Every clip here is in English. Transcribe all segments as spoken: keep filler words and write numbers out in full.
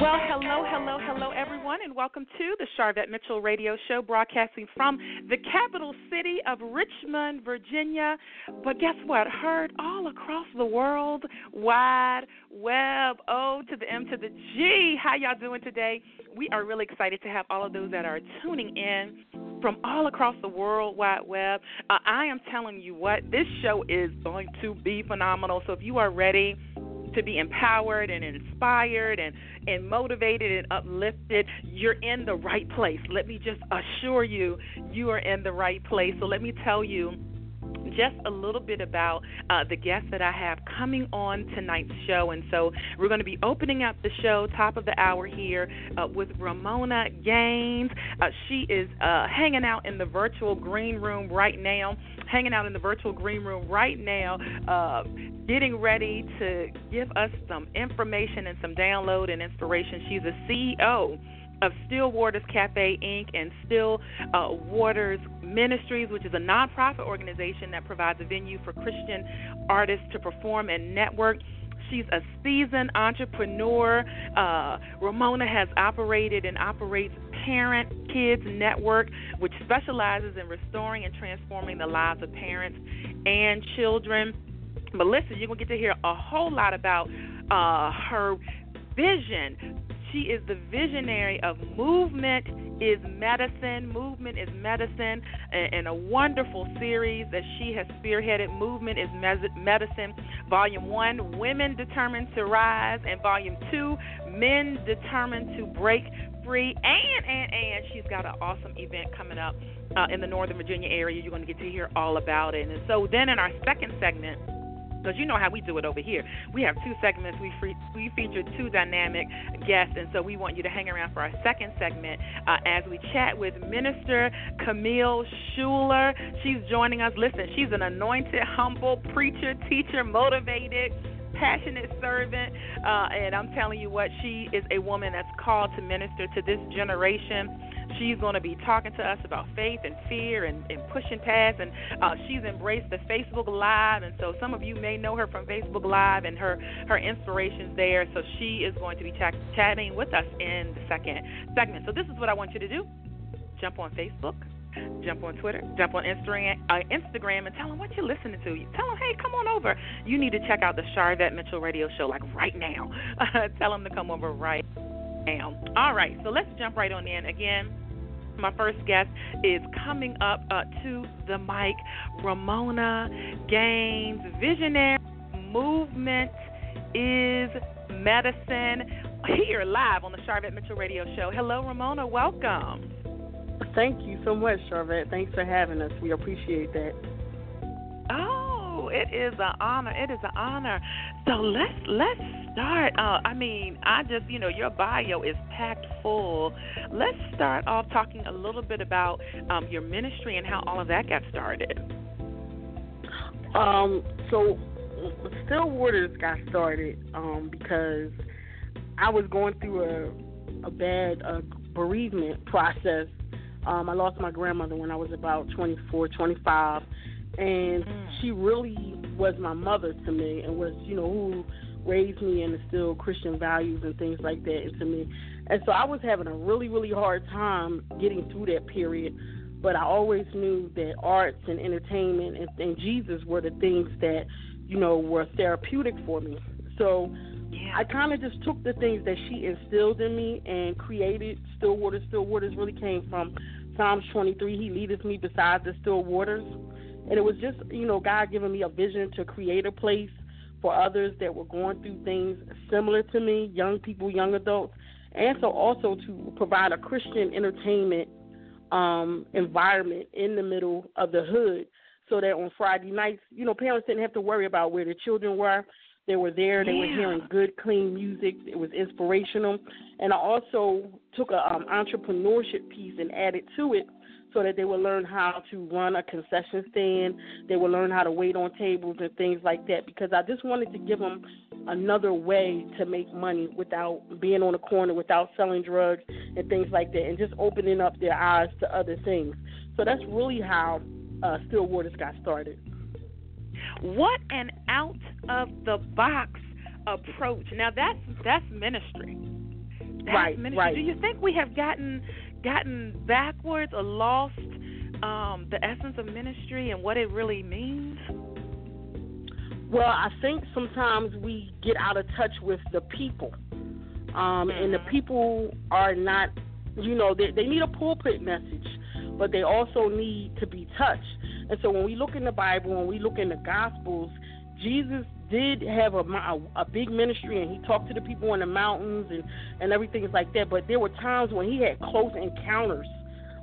Well, hello, hello, hello, everyone, and welcome to the Sharvette Mitchell Radio Show, broadcasting from the capital city of Richmond, Virginia. But guess what? Heard all across the world, wide web, O to the M to the G. How y'all doing today? We are really excited to have all of those that are tuning in from all across the world wide web. Uh, I am telling you what, this show is going to be phenomenal. So if you are ready to be empowered and inspired and, and motivated and uplifted, you're in the right place. Let me just assure you, you are in the right place. So let me tell you just a little bit about uh, the guests that I have coming on tonight's show. And so we're going to be opening up the show, top of the hour here, uh, with Ramona Gaines. Uh, she is uh, hanging out in the virtual green room right now, hanging out in the virtual green room right now, uh, getting ready to give us some information and some download and inspiration. She's a C E O of Still Waters Cafe, Incorporated and Still uh, Waters Ministries, which is a nonprofit organization that provides a venue for Christian artists to perform and network. She's a seasoned entrepreneur. Uh, Ramona has operated and operates Parent Kids Network, which specializes in restoring and transforming the lives of parents and children. But listen, you're going to get to hear a whole lot about uh, her vision. She is the visionary of Movement is Medicine. Movement is Medicine, and a wonderful series that she has spearheaded. Movement is Medicine, Volume one, Women Determined to Rise, and Volume two, Men Determined to Break Free. And, and, and she's got an awesome event coming up uh, in the Northern Virginia area. You're going to get to hear all about it. And so then in our second segment, because you know how we do it over here. We have two segments. We free, we feature two dynamic guests, and so we want you to hang around for our second segment uh, as we chat with Minister Camille Shuler. She's joining us. Listen, she's an anointed, humble preacher, teacher, motivated, passionate servant, uh, and I'm telling you what, she is a woman that's called to minister to this generation. She's going to be talking to us about faith and fear and, and pushing past, and uh, she's embraced the Facebook Live, and so some of you may know her from Facebook Live and her, her inspirations there. So she is going to be ch- chatting with us in the second segment. So this is what I want you to do. Jump on Facebook, jump on Twitter, jump on Instagram, uh, Instagram and tell them what you're listening to. You tell them, hey, come on over. You need to check out the Sharvette Mitchell Radio Show, like, right now. Tell them to come over right now. All right, so let's jump right on in. Again, my first guest is coming up uh, to the mic, Ramona Gaines, visionary. Movement is Medicine, here live on the Sharvette Mitchell Radio Show. Hello, Ramona. Welcome. Thank you so much, Sharvette. Thanks for having us. We appreciate that. Oh, it is an honor. It is an honor. So let's let's start. Uh, I mean, I just, you know, your bio is packed full. Let's start off talking a little bit about um, your ministry and how all of that got started. Um, so Still Waters got started um, because I was going through a, a bad uh, bereavement process. Um, I lost my grandmother when I was about twenty-four, twenty-five, and mm. she really was my mother to me, and was, you know, who raised me and instilled Christian values and things like that into me. And so I was having a really, really hard time getting through that period, but I always knew that arts and entertainment and, and Jesus were the things that, you know, were therapeutic for me. So yeah. I kind of just took the things that she instilled in me and created Still Waters. Still Waters really came from Psalms twenty-three, he leadeth me beside the still waters. And it was just, you know, God giving me a vision to create a place for others that were going through things similar to me, young people, young adults, and so also to provide a Christian entertainment um, environment in the middle of the hood so that on Friday nights, you know, parents didn't have to worry about where their children were. They were there. They yeah. were hearing good, clean music. It was inspirational. And I also took an um, entrepreneurship piece and added to it so that they will learn how to run a concession stand. They will learn how to wait on tables and things like that, because I just wanted to give them another way to make money without being on the corner, without selling drugs and things like that, and just opening up their eyes to other things. So that's really how uh, Still Waters got started. What an out-of-the-box approach. Now, that's that's ministry. That's right, ministry. Right. Do you think we have gotten gotten backwards or lost um, the essence of ministry and what it really means? Well, I think sometimes we get out of touch with the people, um, and the people are not, you know, they, they need a pulpit message, but they also need to be touched. And so when we look in the Bible and we look in the Gospels, Jesus did have a, a, a big ministry, and he talked to the people in the mountains and, and everything like that, but there were times when he had close encounters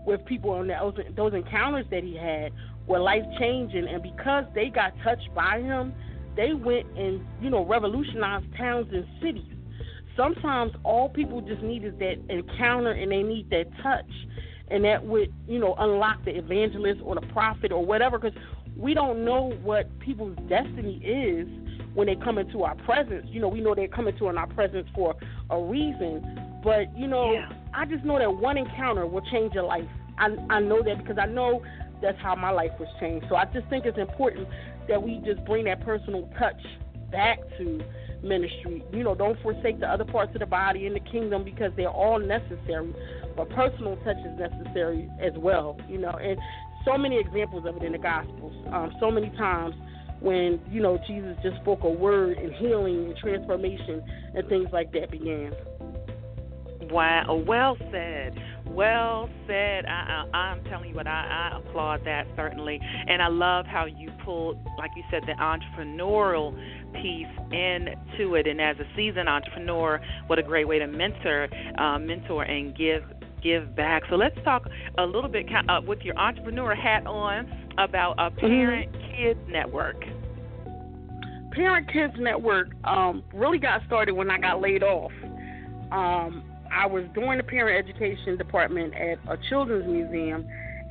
with people, and those, those encounters that he had were life-changing, and because they got touched by him, they went and, you know, revolutionized towns and cities. Sometimes all people just need is that encounter, and they need that touch, and that would, you know, unlock the evangelist or the prophet or whatever, because we don't know what people's destiny is when they come into our presence. You know, we know they're coming to in our presence for a reason, but, you know, yeah. I just know that one encounter will change your life. I, I know that because I know that's how my life was changed. So I just think it's important that we just bring that personal touch back to ministry. You know, don't forsake the other parts of the body in the kingdom because they're all necessary, but personal touch is necessary as well, you know. And so many examples of it in the Gospels. Um, so many times when, you know, Jesus just spoke a word and healing and transformation and things like that began. Wow, well said. Well said. I, I, I'm telling you what, I, I applaud that certainly. And I love how you pulled, like you said, the entrepreneurial piece into it. And as a seasoned entrepreneur, what a great way to mentor, uh, mentor and give give back. So let's talk a little bit uh, with your entrepreneur hat on about a Parent Kids Network. Parent Kids Network um, really got started when I got laid off. Um, I was doing the parent education department at a children's museum,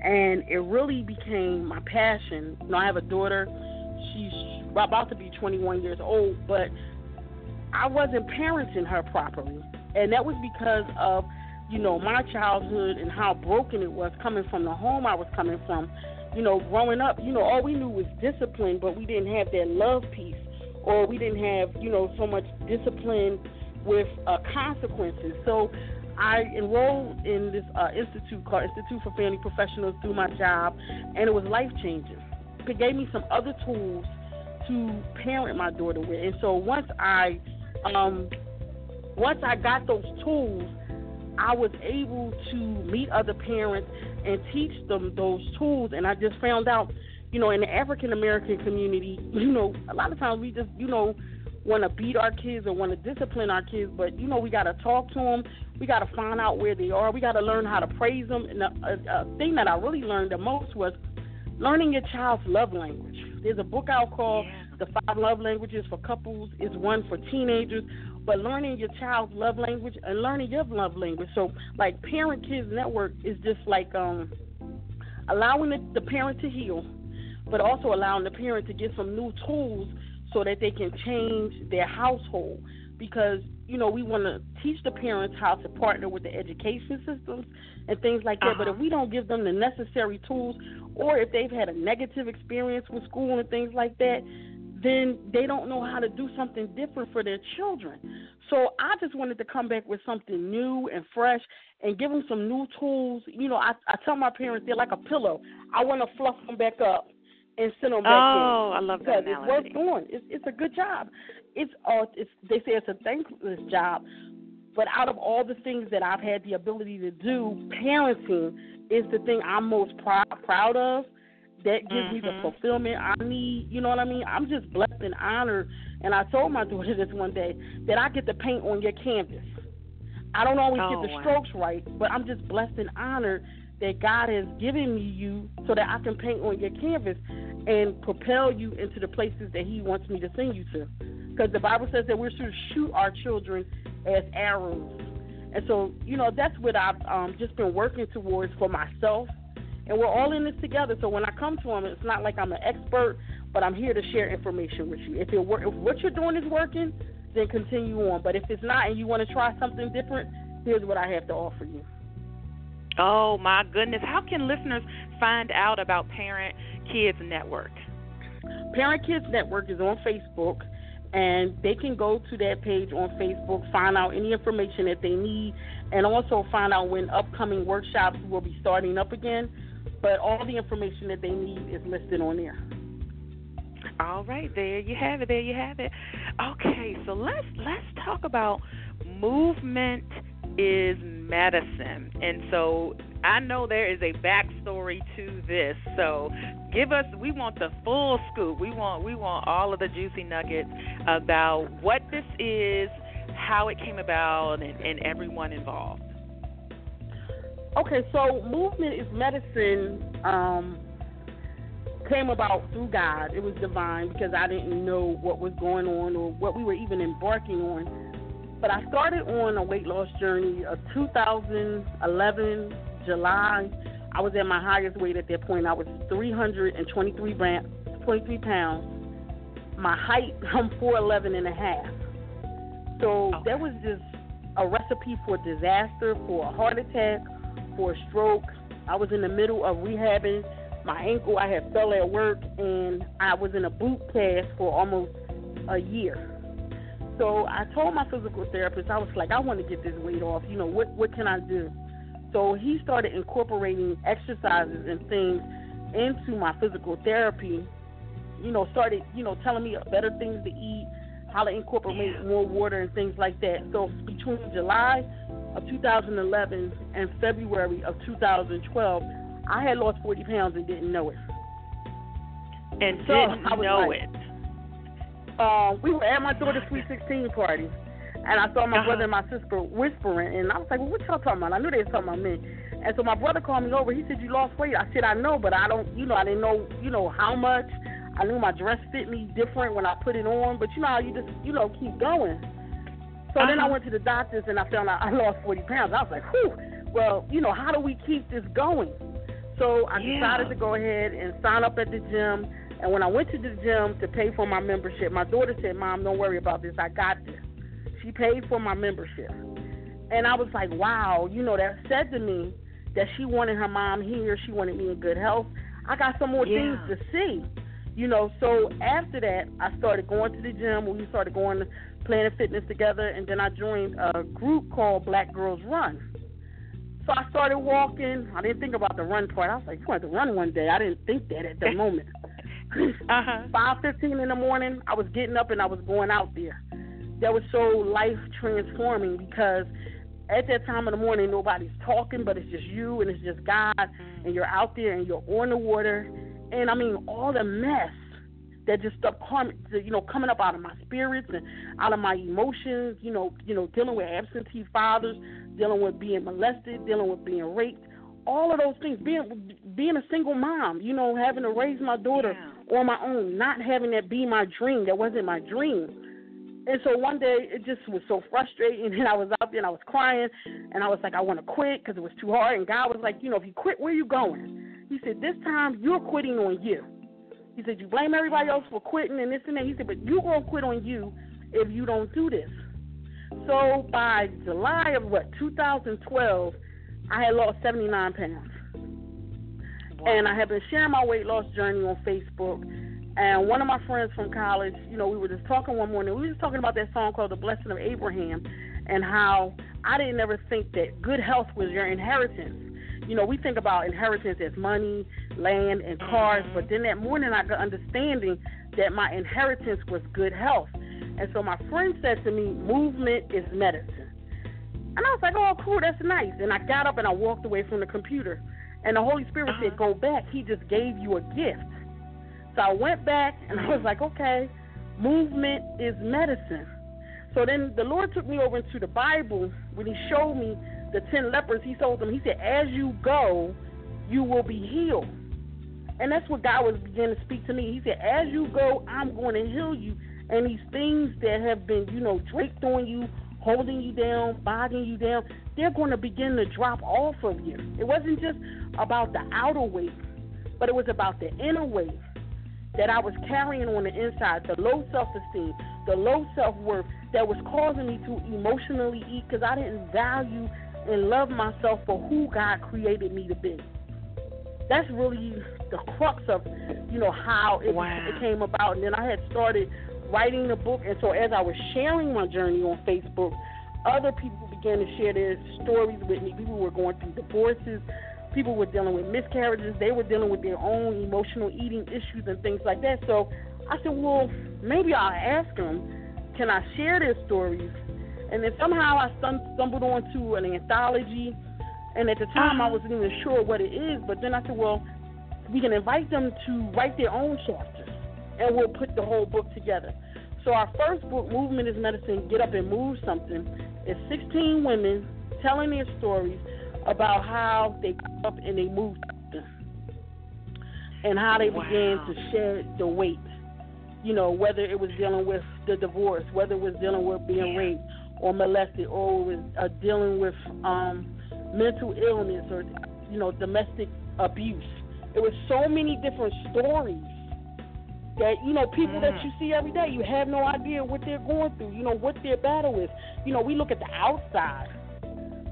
and it really became my passion. You know, I have a daughter. She's about to be twenty-one years old, but I wasn't parenting her properly, and that was because of, you know, my childhood and how broken it was coming from the home I was coming from. You know, growing up, you know, all we knew was discipline, but we didn't have that love piece, or we didn't have, you know, so much discipline with uh, consequences. So I enrolled in this uh, institute called Institute for Family Professionals through my job, and it was life-changing. It gave me some other tools to parent my daughter with. And so once I, um, once I got those tools, I was able to meet other parents and teach them those tools. And I just found out, you know, in the African-American community, you know, a lot of times we just, you know, want to beat our kids or want to discipline our kids, but, you know, we got to talk to them. We got to find out where they are. We got to learn how to praise them. And a, a thing that I really learned the most was learning your child's love language. There's a book out called The Five Love Languages for Couples. It's one for teenagers. But learning your child's love language and learning your love language. So, like, Parent Kids Network is just like um, allowing the, the parent to heal, but also allowing the parent to get some new tools so that they can change their household. Because, you know, we want to teach the parents how to partner with the education systems and things like that. Uh-huh. But if we don't give them the necessary tools, or if they've had a negative experience with school and things like that, then they don't know how to do something different for their children. So I just wanted to come back with something new and fresh and give them some new tools. You know, I, I tell my parents they're like a pillow. I want to fluff them back up and send them back oh, in. Oh, I love that analogy. It's worth doing. It's, it's a good job. It's, uh, it's they say it's a thankless job, but out of all the things that I've had the ability to do, parenting is the thing I'm most pr- proud of. That gives mm-hmm. me the fulfillment I need. You know what I mean? I'm just blessed and honored. And I told my daughter this one day, that I get to paint on your canvas. I don't always oh, get the wow. strokes right, but I'm just blessed and honored that God has given me you so that I can paint on your canvas and propel you into the places that he wants me to send you to. Because the Bible says that we're to shoot our children as arrows. And so, you know, that's what I've um, just been working towards for myself And we're all in this together. So when I come to them, it's not like I'm an expert, but I'm here to share information with you. If, it wor- if what you're doing is working, then continue on. But if it's not and you want to try something different, here's what I have to offer you. Oh, my goodness. How can listeners find out about Parent Kids Network? Parent Kids Network is on Facebook, and they can go to that page on Facebook, find out any information that they need, and also find out when upcoming workshops will be starting up again. But all the information that they need is listed on there. All right, there you have it, there you have it. Okay, so let's let's talk about Movement is Medicine. And so I know there is a backstory to this, so give us, we want the full scoop. We want we want all of the juicy nuggets about what this is, how it came about, and, and everyone involved. Okay, so Movement is Medicine um, came about through God. It was divine because I didn't know what was going on or what we were even embarking on. But I started on a weight loss journey of two thousand eleven, July. I was at my highest weight at that point. I was three hundred twenty-three pounds. My height, I'm four eleven and a half. So okay. That was just a recipe for disaster, for a heart attack, for a stroke. I was in the middle of rehabbing my ankle. I had fell at work, and I was in a boot cast for almost a year. So I told my physical therapist, I was like, I want to get this weight off. You know, what, what can I do? So he started incorporating exercises and things into my physical therapy, you know, started, you know, telling me better things to eat, how to incorporate more water and things like that. So between July of two thousand eleven and February of two thousand twelve, I had lost forty pounds and didn't know it. And so didn't I was know like, it. Uh, we were at my daughter's Sweet sixteen party. And I saw my uh-huh. brother and my sister whispering, and I was like, well, what y'all talking about? I knew they was talking about me. And so my brother called me over. He said, you lost weight. I said, I know, but I don't, you know, I didn't know, you know, how much. I knew my dress fit me different when I put it on, but you know how you just, you know, keep going. So uh-huh. then I went to the doctors, and I found out I lost forty pounds. I was like, whew, well, you know, how do we keep this going? So I yeah. decided to go ahead and sign up at the gym. And when I went to the gym to pay for my membership, my daughter said, Mom, don't worry about this. I got this. She paid for my membership. And I was like, wow, you know, that said to me that she wanted her mom here. She wanted me in good health. I got some more yeah. things to see, you know. So after that, I started going to the gym. We started going to Planet Fitness together, and then I joined a group called Black Girls Run. So I started walking. I didn't think about the run part. I was like, you want to run one day. I didn't think that at the moment. uh-huh. five fifteen in the morning, I was getting up and I was going out there. That was so life transforming because at that time of the morning, nobody's talking, but it's just you and it's just God, and you're out there and you're on the water. And I mean, all the mess that just stuff coming, you know, coming up out of my spirits and out of my emotions, you know, you know, dealing with absentee fathers, dealing with being molested, dealing with being raped, all of those things, being, being a single mom, you know, having to raise my daughter yeah. on my own, not having that be my dream. That wasn't my dream. And so one day, it just was so frustrating, and I was out there, and I was crying, and I was like, I want to quit because it was too hard. And God was like, you know, if you quit, where are you going? He said, this time, you're quitting on you. He said, you blame everybody else for quitting and this and that. He said, but you're going to quit on you if you don't do this. So by July of, what, two thousand twelve, I had lost seventy-nine pounds. Wow. And I had been sharing my weight loss journey on Facebook. And one of my friends from college, you know, we were just talking one morning. We were just talking about that song called The Blessing of Abraham and how I didn't ever think that good health was your inheritance. You know, we think about inheritance as money, land, and cars. But then that morning I got understanding that my inheritance was good health. And so my friend said to me, movement is medicine. And I was like, oh, cool, that's nice. And I got up and I walked away from the computer. And the Holy Spirit uh-huh. said, go back. He just gave you a gift. So I went back, and I was like, okay, movement is medicine. So then the Lord took me over into the Bible when he showed me the ten lepers. He told them, he said, as you go, you will be healed. And that's what God was beginning to speak to me. He said, as you go, I'm going to heal you. And these things that have been, you know, draped on you, holding you down, bogging you down, they're going to begin to drop off of you. It wasn't just about the outer weight, but it was about the inner weight that I was carrying on the inside, the low self-esteem, the low self-worth that was causing me to emotionally eat because I didn't value and love myself for who God created me to be. That's really the crux of, you know, how it, wow. it came about. And then I had started writing the book, and so as I was sharing my journey on Facebook, other people began to share their stories with me. People were going through divorces. People were dealing with miscarriages. They were dealing with their own emotional eating issues and things like that. So I said, well, maybe I'll ask them, can I share their stories? And then somehow I stumbled onto an anthology, and at the time I wasn't even sure what it is, but then I said, well, we can invite them to write their own chapters, and we'll put the whole book together. So our first book, Movement is Medicine, Get Up and Move Something, is sixteen women telling their stories about how they got up and they moved something, and how they wow. began to shed the weight, you know, whether it was dealing with the divorce, whether it was dealing with being yeah. raped or molested, or was uh, dealing with um, mental illness or, you know, domestic abuse. It was so many different stories that, you know, people mm. that you see every day, you have no idea what they're going through, you know, what their battle is. You know, we look at the outside,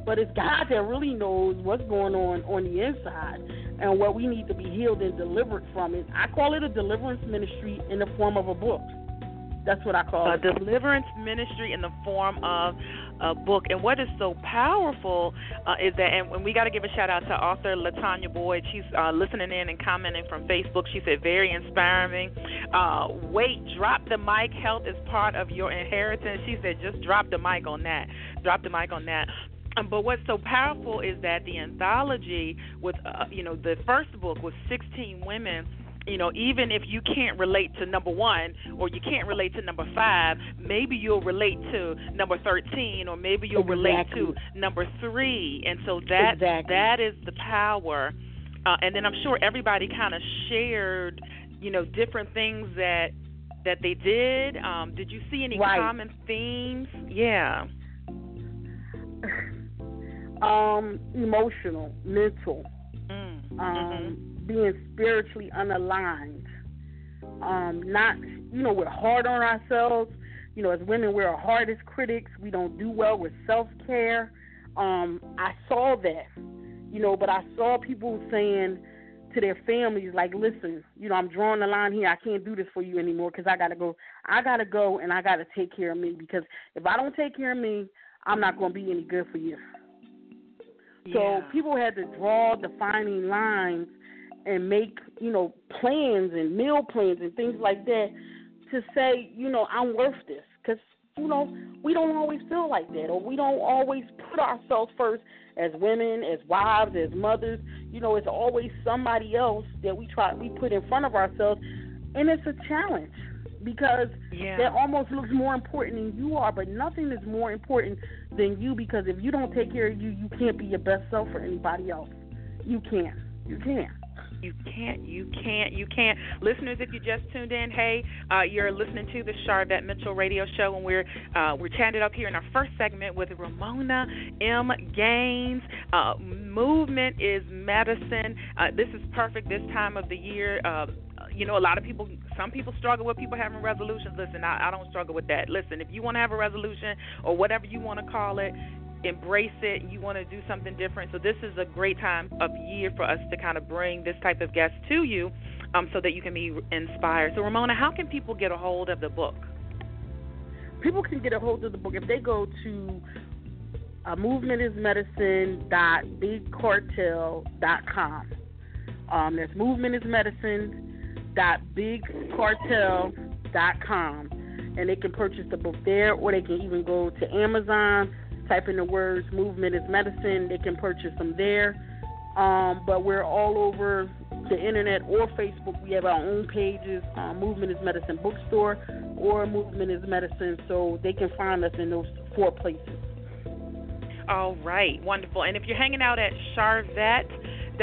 but it's God that really knows what's going on on the inside and what we need to be healed and delivered from. It. I call it a deliverance ministry in the form of a book. That's what I call a it. A deliverance ministry in the form of a book. And what is so powerful uh, is that, and, and we got to give a shout out to author Latonya Boyd. She's uh, listening in and commenting from Facebook. She said, very inspiring. Uh, wait, drop the mic. Health is part of your inheritance. She said, just drop the mic on that. Drop the mic on that. Um, but what's so powerful is that the anthology with, uh, you know, the first book was sixteen women. You know, even if you can't relate to number one or you can't relate to number five, maybe you'll relate to number thirteen, or maybe you'll exactly. relate to number three. And so that exactly. that is the power. Uh, and then I'm sure everybody kind of shared, you know, different things that that they did. Um, did you see any right. common themes? Yeah. Um, emotional, mental, mm. um, mm-hmm. being spiritually unaligned, um, not, you know, we're hard on ourselves. You know, as women, we're our hardest critics. We don't do well with self-care. Um, I saw that, you know, but I saw people saying to their families, like, listen, you know, I'm drawing the line here. I can't do this for you anymore because I got to go. I got to go and I got to take care of me, because if I don't take care of me, I'm not going to be any good for you. So yeah. people had to draw defining lines and make, you know, plans and meal plans and things like that to say, you know, I'm worth this. Because, you know, we don't always feel like that, or we don't always put ourselves first as women, as wives, as mothers. You know, it's always somebody else that we try we put in front of ourselves. And it's a challenge because yeah. that almost looks more important than you are, but nothing is more important than you, because if you don't take care of you, you can't be your best self for anybody else. You can't. You can't. You can't. You can't. You can't. Listeners, if you just tuned in, hey, uh, you're listening to the Sharvette Mitchell Radio Show, and we're uh, we're chatting up here in our first segment with Ramona M. Gaines. Uh, Movement is Medicine. Uh, this is perfect this time of the year. Uh, You know, a lot of people, some people struggle with people having resolutions. Listen, I, I don't struggle with that. Listen, if you want to have a resolution or whatever you want to call it, embrace it. You want to do something different. So this is a great time of year for us to kind of bring this type of guest to you um, so that you can be inspired. So, Ramona, how can people get a hold of the book? People can get a hold of the book if they go to uh, movement is medicine dot big cartel dot com. Um, that's Movement is Medicine dot big cartel dot com, and they can purchase the book there, or they can even go to Amazon, type in the words Movement is Medicine. They can purchase them there. Um, but we're all over the internet or Facebook. We have our own pages, uh, Movement is Medicine Bookstore or Movement is Medicine, so they can find us in those four places. All right, wonderful. And if you're hanging out at Sharvette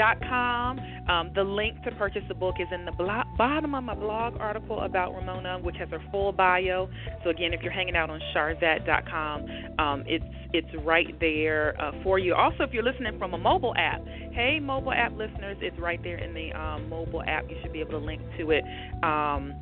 Ramona Gaines dot com. Um, the link to purchase the book is in the blo- bottom of my blog article about Ramona, which has her full bio. So, again, if you're hanging out on Sharvette dot com, um, it's it's right there uh, for you. Also, if you're listening from a mobile app, hey, mobile app listeners, it's right there in the um, mobile app. You should be able to link to it um,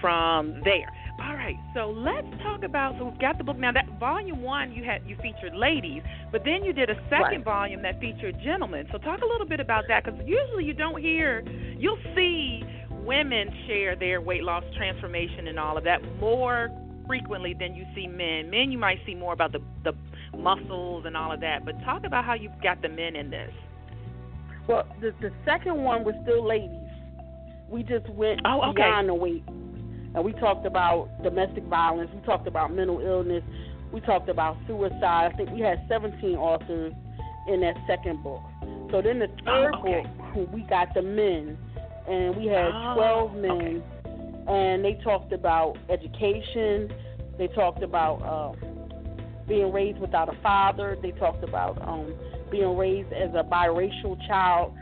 from there. All right, so let's talk about, so we've got the book now. That volume one, you had you featured ladies, but then you did a second right. volume that featured gentlemen. So talk a little bit about that, because usually you don't hear, you'll see women share their weight loss transformation and all of that more frequently than you see men. Men, you might see more about the, the muscles and all of that, but talk about how you've got the men in this. Well, the, the second one was still ladies. We just went oh, okay. beyond the weight. And we talked about domestic violence. We talked about mental illness. We talked about suicide. I think we had seventeen authors in that second book. So then the third oh, okay. book, we got the men, and we had oh, twelve men, okay. and they talked about education. They talked about uh, being raised without a father. They talked about um, being raised as a biracial child.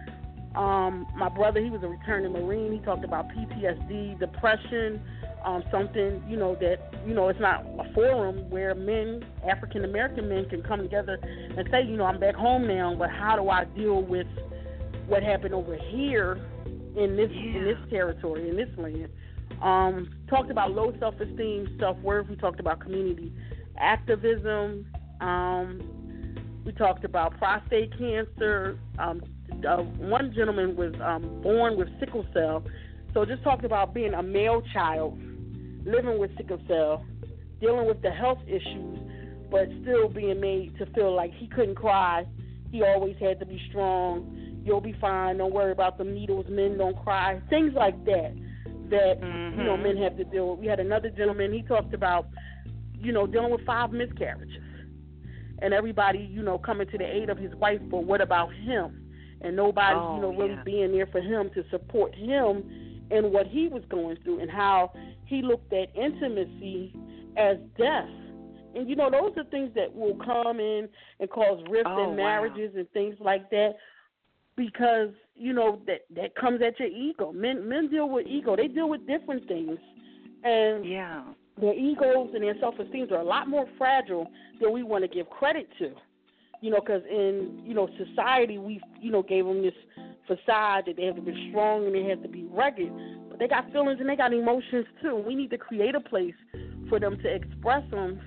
Um, my brother, he was a returning Marine. He talked about P T S D, depression, um, something, you know, that, you know, it's not a forum where men, African-American men, can come together and say, you know, I'm back home now, but how do I deal with what happened over here in this yeah. in this territory, in this land? Um, talked about low self-esteem, self-worth. We talked about community activism. Um, we talked about prostate cancer. Um Uh, one gentleman was um, born with sickle cell, so just talking about being a male child, living with sickle cell, dealing with the health issues, but still being made to feel like he couldn't cry. He always had to be strong. You'll be fine. Don't worry about the needles. Men don't cry. Things like that that mm-hmm. you know men have to deal with. We had another gentleman. He talked about you know dealing with five miscarriages, and everybody you know coming to the aid of his wife. But what about him? And nobody, oh, you know, really yeah. being there for him to support him in what he was going through, and how he looked at intimacy as death. And, you know, those are things that will come in and cause rifts oh, in marriages wow. and things like that, because, you know, that, that comes at your ego. Men men deal with ego. They deal with different things. And yeah. their egos and their self-esteem are a lot more fragile than we want to give credit to. You know, because in, you know, society, we, you know, gave them this facade that they have to be strong and they have to be rugged. But they got feelings and they got emotions, too. We need to create a place for them to express them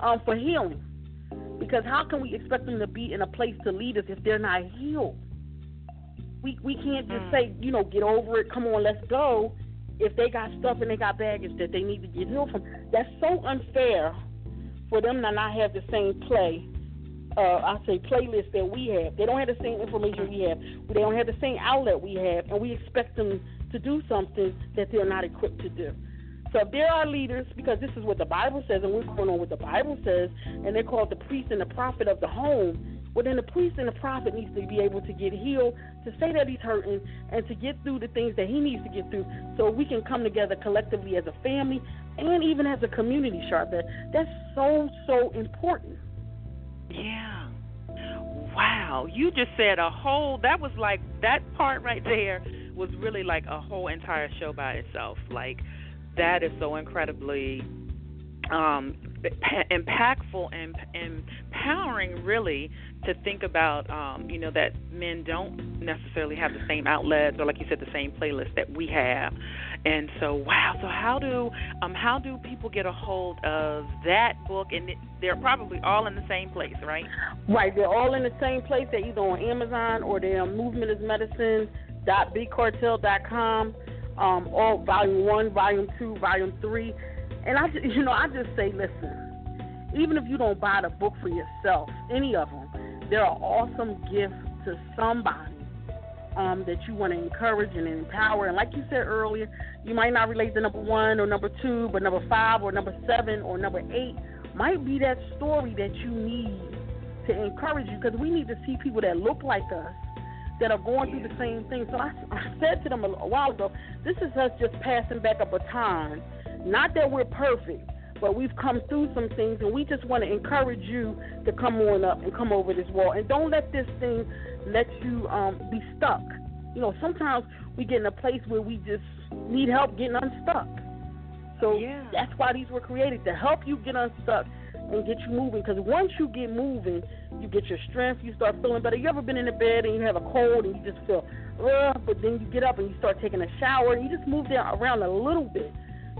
um, for healing. Because how can we expect them to be in a place to lead us if they're not healed? We we can't just mm. say, you know, get over it, come on, let's go, if they got stuff and they got baggage that they need to get healed from. That's so unfair for them to not have the same play. Uh, I say playlist that we have. They don't have the same information we have. They don't have the same outlet we have, and we expect them to do something that they're not equipped to do. So if there are leaders, because this is what the Bible says, and we're going on what the Bible says, and they're called the priest and the prophet of the home, well, then the priest and the prophet needs to be able to get healed, to say that he's hurting, and to get through the things that he needs to get through, so we can come together collectively as a family and even as a community, Sharvette. That's so, so important. Yeah. Wow. You just said a whole, that was like, that part right there was really like a whole entire show by itself. Like, that is so incredibly um, impactful and empowering, really, to think about, um, you know, that men don't necessarily have the same outlets or, like you said, the same playlist that we have. And so, wow. So how do um, how do people get a hold of that book? And they're probably all in the same place, right? Right. They're all in the same place. They're either on Amazon or they're on movement is medicine dot big cartel dot com. Um, all volume one, volume two, volume three. And, I, you know, I just say, listen, even if you don't buy the book for yourself, any of them, they're an awesome gift to somebody um, that you want to encourage and empower. And like you said earlier, you might not relate to number one or number two, but number five or number seven or number eight might be that story that you need to encourage you, because we need to see people that look like us that are going through the same thing. So I, I said to them a, a while ago, this is us just passing back a baton. Not that we're perfect, but we've come through some things, and we just want to encourage you to come on up and come over this wall. And don't let this thing let you um, be stuck. You know, sometimes we get in a place where we just need help getting unstuck. So yeah. That's why these were created, to help you get unstuck and get you moving. Because once you get moving, you get your strength, you start feeling better. You ever been in the bed and you have a cold and you just feel, ugh, but then you get up and you start taking a shower and you just move down around a little bit.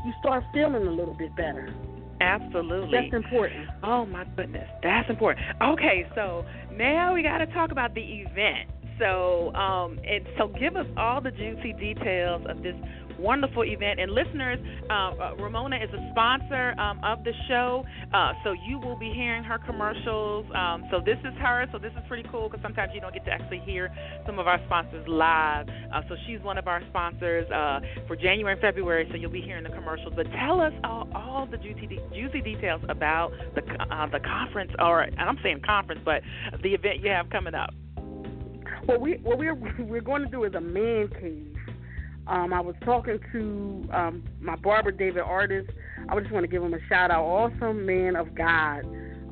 You start feeling a little bit better. Absolutely. That's important. Oh, my goodness. That's important. Okay, so now we got to talk about the event. So, um, and so give us all the juicy details of this wonderful event. And listeners, uh, Ramona is a sponsor um, of the show, uh, so you will be hearing her commercials. Um, so this is her, so this is pretty cool because sometimes you don't get to actually hear some of our sponsors live. Uh, so she's one of our sponsors uh, for January and February, so you'll be hearing the commercials. But tell us all, all the juicy, de- juicy details about the uh, the conference, or I'm saying conference, but the event you have coming up. What we what we're we're going to do is a man cave. Um, I was talking to um, my barber, David Artis. I just want to give him a shout out. Awesome man of God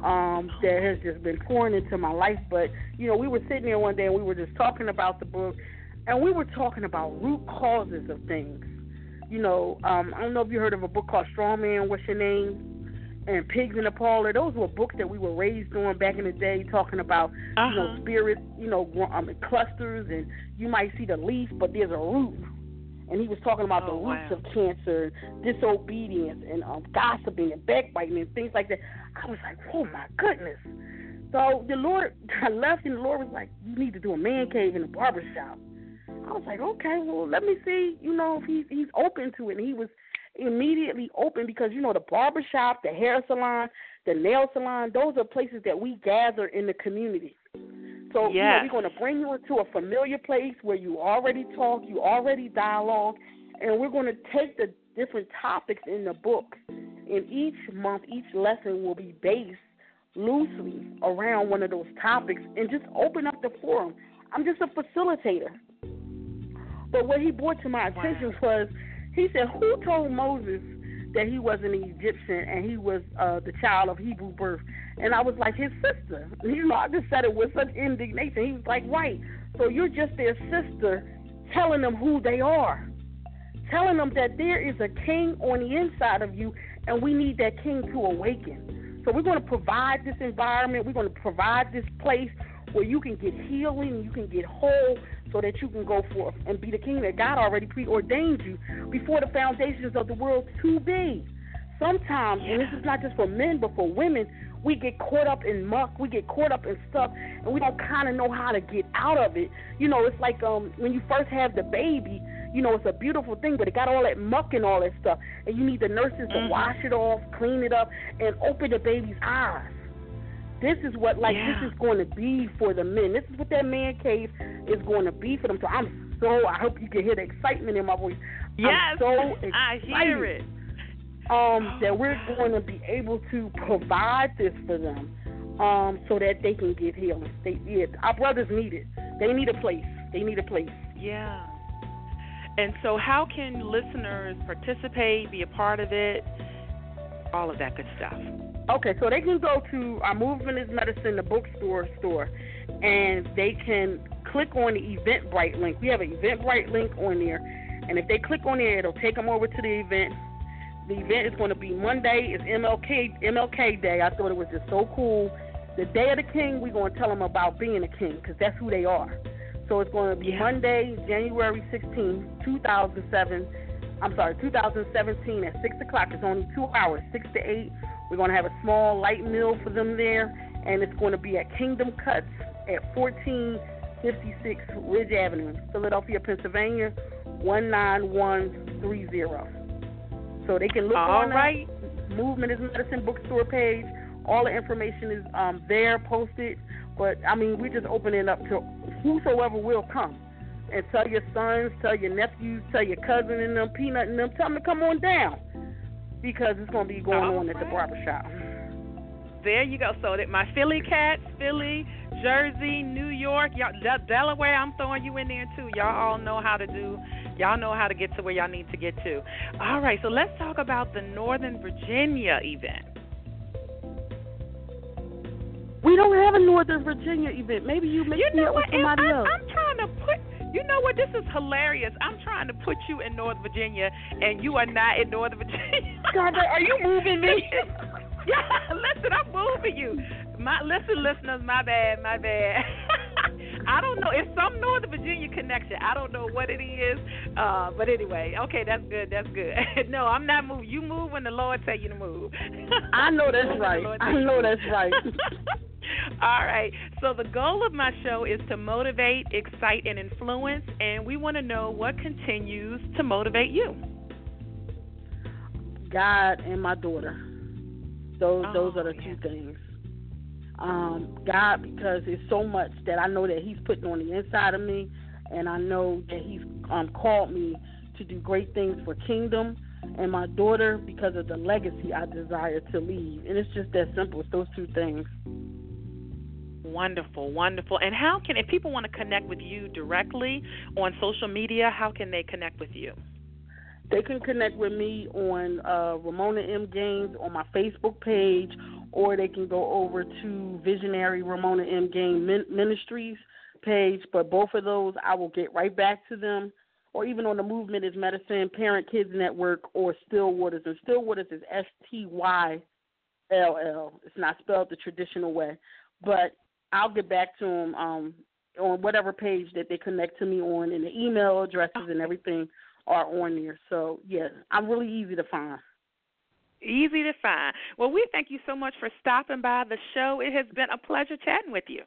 um, that has just been pouring into my life. But, you know, we were sitting there one day and we were just talking about the book, and we were talking about root causes of things. You know, um, I don't know if you heard of a book called Strong Man, What's Your Name? And Pigs in the Parlor. Those were books that we were raised on back in the day, talking about uh-huh. you know spirits, you know, um, clusters, and you might see the leaf, but there's a root. And he was talking about oh, the roots wow. of cancer, disobedience, and um, gossiping, and backbiting, and things like that. I was like, oh my goodness! So the Lord, I left, and the Lord was like, you need to do a man cave in a barbershop. I was like, okay, well, let me see, you know, if he's he's open to it, and he was. Immediately open, because you know the barbershop, the hair salon, the nail salon, those are places that we gather in the community. So yes. you know, we're going to bring you into a familiar place where you already talk, you already dialogue, and we're going to take the different topics in the book. And each month, each lesson will be based loosely around one of those topics, and just open up the forum. I'm just a facilitator. But what he brought to my attention wow. was. He said, who told Moses that he was an Egyptian and he was uh, the child of Hebrew birth? And I was like, his sister. You know, I just said it with such indignation. He was like, right. So you're just their sister telling them who they are, telling them that there is a king on the inside of you, and we need that king to awaken. So we're going to provide this environment. We're going to provide this place where you can get healing, you can get whole, so that you can go forth and be the king that God already preordained you before the foundations of the world to be. Sometimes, yeah. and this is not just for men but for women, we get caught up in muck, we get caught up in stuff, and we don't kind of know how to get out of it. You know, it's like um, when you first have the baby, you know, it's a beautiful thing, but it got all that muck and all that stuff, and you need the nurses mm-hmm. to wash it off, clean it up, and open the baby's eyes. This is what, like, yeah. this is going to be for the men. This is what that man cave is going to be for them. So I'm so, I hope you can hear the excitement in my voice. Yes, I'm so excited, I hear it. Um, that we're going to be able to provide this for them um, so that they can get healing. They, yeah, our brothers need it. They need a place. They need a place. Yeah. And so how can listeners participate, be a part of it, all of that good stuff? Okay, so they can go to our Movement is Medicine, the bookstore store, and they can click on the Eventbrite link. We have an Eventbrite link on there, and if they click on there, it'll take them over to the event. The event is going to be Monday. It's M L K M L K Day. I thought it was just so cool. The Day of the King, we're going to tell them about being a king, because that's who they are. So it's going to be yeah. Monday, January sixteenth, two thousand seven, I'm sorry, two thousand seventeen at six o'clock. It's only two hours, six to eight. We're going to have a small light meal for them there, and it's going to be at Kingdom Cuts at fourteen fifty-six Ridge Avenue, Philadelphia, Pennsylvania, one nine one three zero. So they can look all on right. the Movement is Medicine bookstore page. All the information is um, there, posted. But, I mean, we're just opening it up to whosoever will come. And tell your sons, tell your nephews, tell your cousin and them, Peanut and them, tell them to come on down. Because it's going to be going All on right. at the barbershop. There you go. So that my Philly cats, Philly, Jersey, New York, y'all, Delaware, I'm throwing you in there too. Y'all all know how to do Y'all know how to get to where y'all need to get to. All right, so let's talk about the Northern Virginia event. We don't have a Northern Virginia event. Maybe you mixed me up with somebody I, else. I'm trying to put... You know what? This is hilarious. I'm trying to put you in Northern Virginia, and you are not in Northern Virginia. God, are you moving me? Yeah, listen, I'm moving you. My Listen, listeners, my bad, my bad. I don't know. It's some Northern Virginia connection. I don't know what it is. Uh, but anyway, okay, that's good, that's good. No, I'm not moving. You move when the Lord tell you to move. I know that's right. I know that's right. All right, so the goal of my show is to motivate, excite, and influence, and we want to know what continues to motivate you. God and my daughter. Those oh, those are the yeah. two things. Um, God, because there's so much that I know that he's putting on the inside of me, and I know that he's um, called me to do great things for Kingdom and my daughter because of the legacy I desire to leave. And it's just that simple. It's those two things. Wonderful, wonderful. And how can, if people want to connect with you directly on social media, how can they connect with you? They can connect with me on uh, Ramona M. Gaines on my Facebook page, or they can go over to Visionary Ramona M. Gaines Ministries page. But both of those, I will get right back to them, or even on the Movement is Medicine, Parent Kids Network, or Still Waters. And Still Waters is S T Y L L. It's not spelled the traditional way. But I'll get back to them um, on whatever page that they connect to me on, and the email addresses and everything are on there. So, yeah, I'm really easy to find. Easy to find. Well, we thank you so much for stopping by the show. It has been a pleasure chatting with you.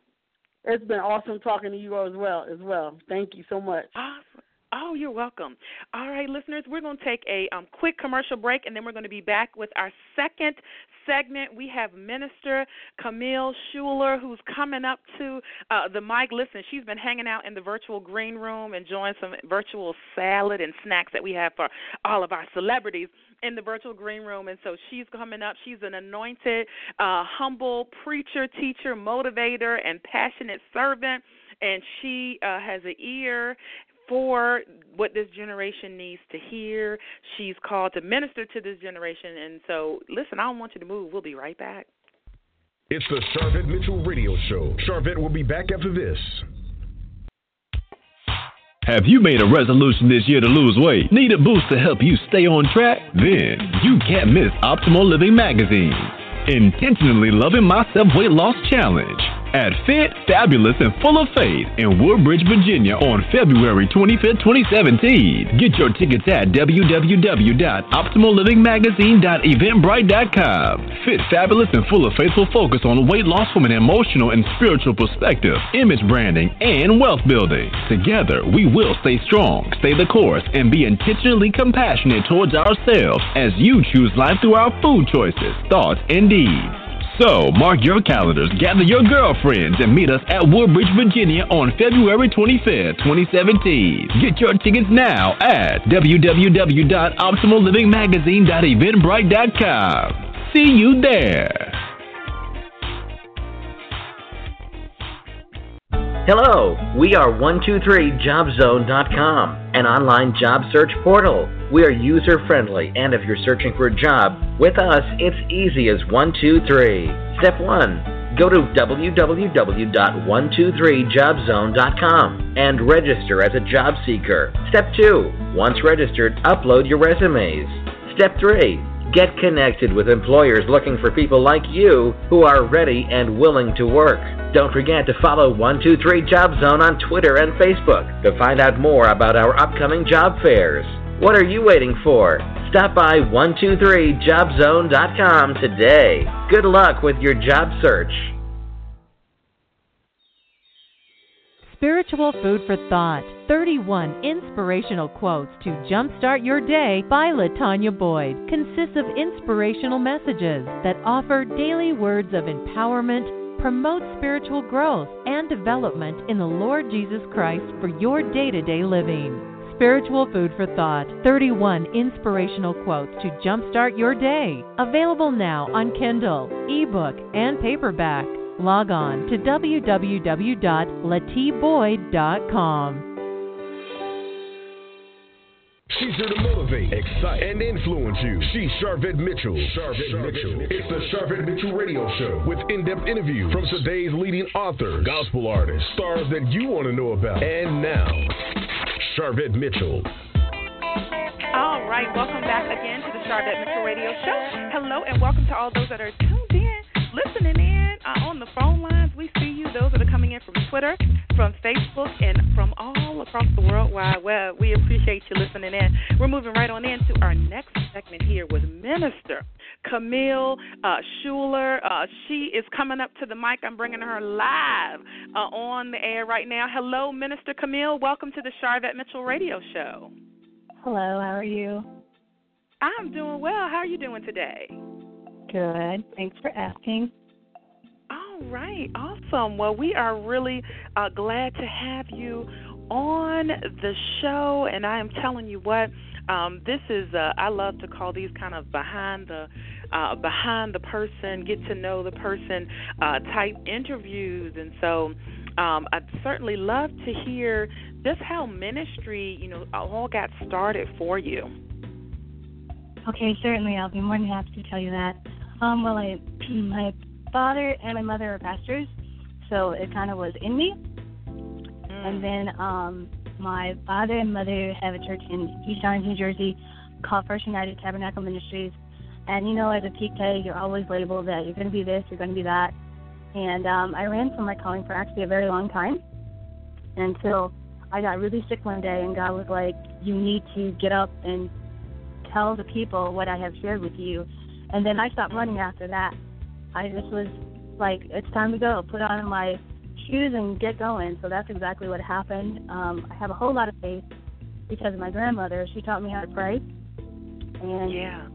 It's been awesome talking to you as well. As well. Thank you so much. Awesome. Oh, you're welcome. All right, listeners, we're going to take a um, quick commercial break, and then we're going to be back with our second segment. We have Minister Camille Shuler, who's coming up to uh, the mic. Listen, she's been hanging out in the virtual green room, enjoying some virtual salad and snacks that we have for all of our celebrities in the virtual green room. And so she's coming up. She's an anointed, uh, humble preacher, teacher, motivator, and passionate servant, and she uh, has an ear for what this generation needs to hear. She's called to minister to this generation. And so, listen, I don't want you to move. We'll be right back. It's the Sharvette Mitchell Radio Show. Sharvette will be back after this. Have you made a resolution this year to lose weight? Need a boost to help you stay on track? Then you can't miss Optimal Living Magazine, Intentionally Loving Myself Weight Loss Challenge, at Fit, Fabulous, and Full of Faith in Woodbridge, Virginia on February twenty-fifth, twenty seventeen. Get your tickets at w w w dot optimal living magazine dot eventbrite dot com. Fit, Fabulous, and Full of Faith will focus on weight loss from an emotional and spiritual perspective, image branding, and wealth building. Together, we will stay strong, stay the course, and be intentionally compassionate towards ourselves as you choose life through our food choices, thoughts, and deeds. So, mark your calendars, gather your girlfriends, and meet us at Woodbridge, Virginia on February twenty-fifth, twenty seventeen. Get your tickets now at w w w dot optimal living magazine dot eventbrite dot com. See you there. Hello, we are one two three job zone dot com, an online job search portal. We are user-friendly, and if you're searching for a job, with us, it's easy as one two three. Step one, go to w w w dot one two three job zone dot com and register as a job seeker. Step two, once registered, upload your resumes. Step three, get connected with employers looking for people like you who are ready and willing to work. Don't forget to follow one two three job zone on Twitter and Facebook to find out more about our upcoming job fairs. What are you waiting for? Stop by one two three job zone dot com today. Good luck with your job search. Spiritual Food for Thought, thirty-one Inspirational Quotes to Jumpstart Your Day by Latonya Boyd, consists of inspirational messages that offer daily words of empowerment, promote spiritual growth, and development in the Lord Jesus Christ for your day-to-day living. Spiritual Food for Thought, thirty-one Inspirational Quotes to Jumpstart Your Day, available now on Kindle, ebook, and paperback. Log on to w w w dot lati boyd dot com. She's here to motivate, excite, and influence you. She's Sharvette Mitchell. Sharvette, Sharvette Mitchell. Mitchell. It's the Sharvette Mitchell Radio Show with in-depth interviews from today's leading authors, gospel artists, stars that you want to know about. And now, Sharvette Mitchell. All right, welcome back again to the Sharvette Mitchell Radio Show. Hello, and welcome to all those that are tuned in, listening in uh, on the phone lines. We see you, those that are coming in from Twitter, from Facebook, and from all across the World Wide Web. We appreciate you listening in. We're moving right on in to our next segment here with Minister Camille uh, Shuler. Uh, she is coming up to the mic. I'm bringing her live uh, on the air right now. Hello, Minister Camille. Welcome to the Sharvette Mitchell Radio Show. Hello, how are you? I'm doing well. How are you doing today? Good. Thanks for asking. All right. Awesome. Well, we are really uh, glad to have you on the show, and I am telling you what, um, this is, uh, I love to call these kind of behind the uh, behind the person, get to know the person uh, type interviews, and so Um, I'd certainly love to hear just how ministry, you know, all got started for you. Okay, certainly. I'll be more than happy to tell you that. Um, well, I, my father and my mother are pastors, so it kind of was in me. Mm. And then um, my father and mother have a church in East Orange, New Jersey, called First United Tabernacle Ministries. And, you know, as a P K, you're always labeled that you're going to be this, you're going to be that. And um, I ran from my calling for actually a very long time until I got really sick one day, and God was like, you need to get up and tell the people what I have shared with you. And then I stopped running after that. I just was like, it's time to go. Put on my shoes and get going. So that's exactly what happened. Um, I have a whole lot of faith because of my grandmother. She taught me how to pray. And yeah.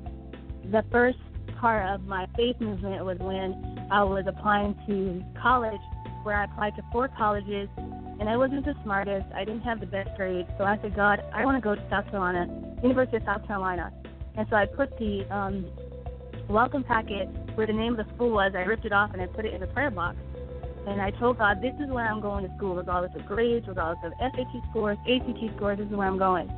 The first part of my faith movement was when I was applying to college, where I applied to four colleges, and I wasn't the smartest. I didn't have the best grades. So I said, God, I want to go to South Carolina, University of South Carolina. And so I put the um, welcome packet where the name of the school was. I ripped it off and I put it in the prayer box. And I told God, this is where I'm going to school, regardless of grades, regardless of S A T scores, A C T scores, this is where I'm going.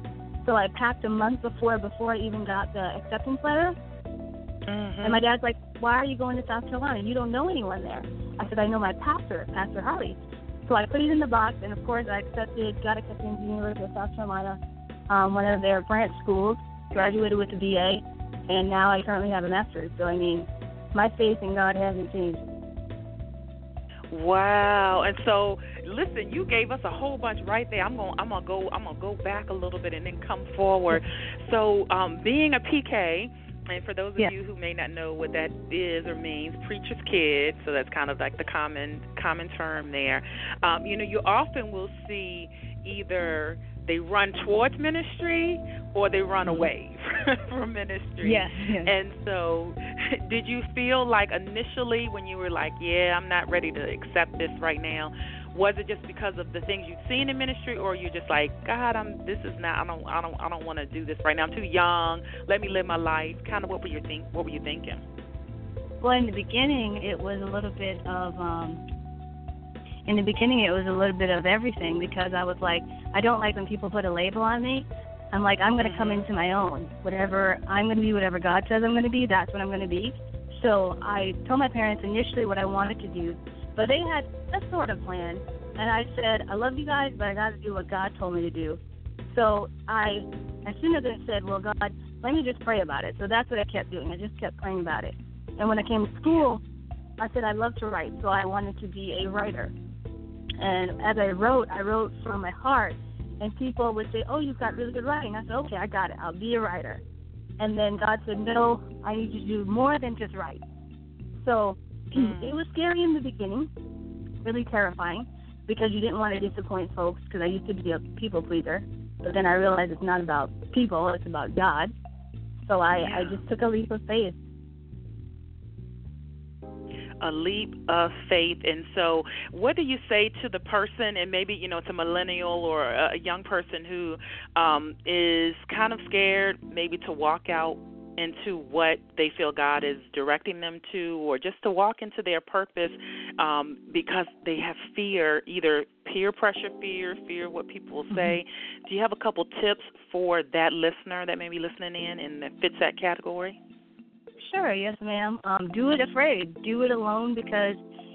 So I packed a month before, before I even got the acceptance letter. Mm-hmm. And my dad's like, why are you going to South Carolina? You don't know anyone there. I said, I know my pastor, Pastor Harley. So I put it in the box, and, of course, I accepted, got accepted into the University of South Carolina, um, one of their branch schools, graduated with a B A, and now I currently have a master's. So, I mean, my faith in God hasn't changed. Wow. And so, listen, you gave us a whole bunch right there. I'm going I'm going to go I'm going to go back a little bit and then come forward. So, um, being a P K, and for those of yeah. you who may not know what that is or means, preacher's kid, so that's kind of like the common common term there. Um, you know, you often will see either they run towards ministry or they run away from ministry. Yes. Yeah, yeah. And so did you feel like initially when you were like, yeah, I'm not ready to accept this right now, was it just because of the things you've seen in ministry, or you're just like, God, I'm. This is not. I don't. I don't. I don't want to do this right now. I'm too young. Let me live my life. Kind of. What were you think? What were you thinking? Well, in the beginning, it was a little bit of. Um, in the beginning, it was a little bit of everything, because I was like, I don't like when people put a label on me. I'm like, I'm going to come into my own. Whatever I'm going to be, whatever God says I'm going to be, that's what I'm going to be. So I told my parents initially what I wanted to do. But they had a sort of plan, and I said, I love you guys, but I got to do what God told me to do. So I, as soon as I said, well, God, let me just pray about it. So that's what I kept doing. I just kept praying about it. And when I came to school, I said I love to write, so I wanted to be a writer. And as I wrote, I wrote from my heart, and people would say, oh, you've got really good writing. I said, okay, I got it. I'll be a writer. And then God said, no, I need you to do more than just write. So it was scary in the beginning, really terrifying, because you didn't want to disappoint folks, because I used to be a people pleaser. But then I realized it's not about people, it's about God. So I, yeah. I just took a leap of faith. A leap of faith. And so what do you say to the person, and maybe, you know, it's a millennial or a young person who um, is kind of scared maybe to walk out into what they feel God is directing them to, or just to walk into their purpose, um, because they have fear, either peer pressure fear, fear what people will say. Mm-hmm. Do you have a couple tips for that listener that may be listening in and that fits that category? Sure, yes, ma'am. Um, do it afraid. Do it alone, because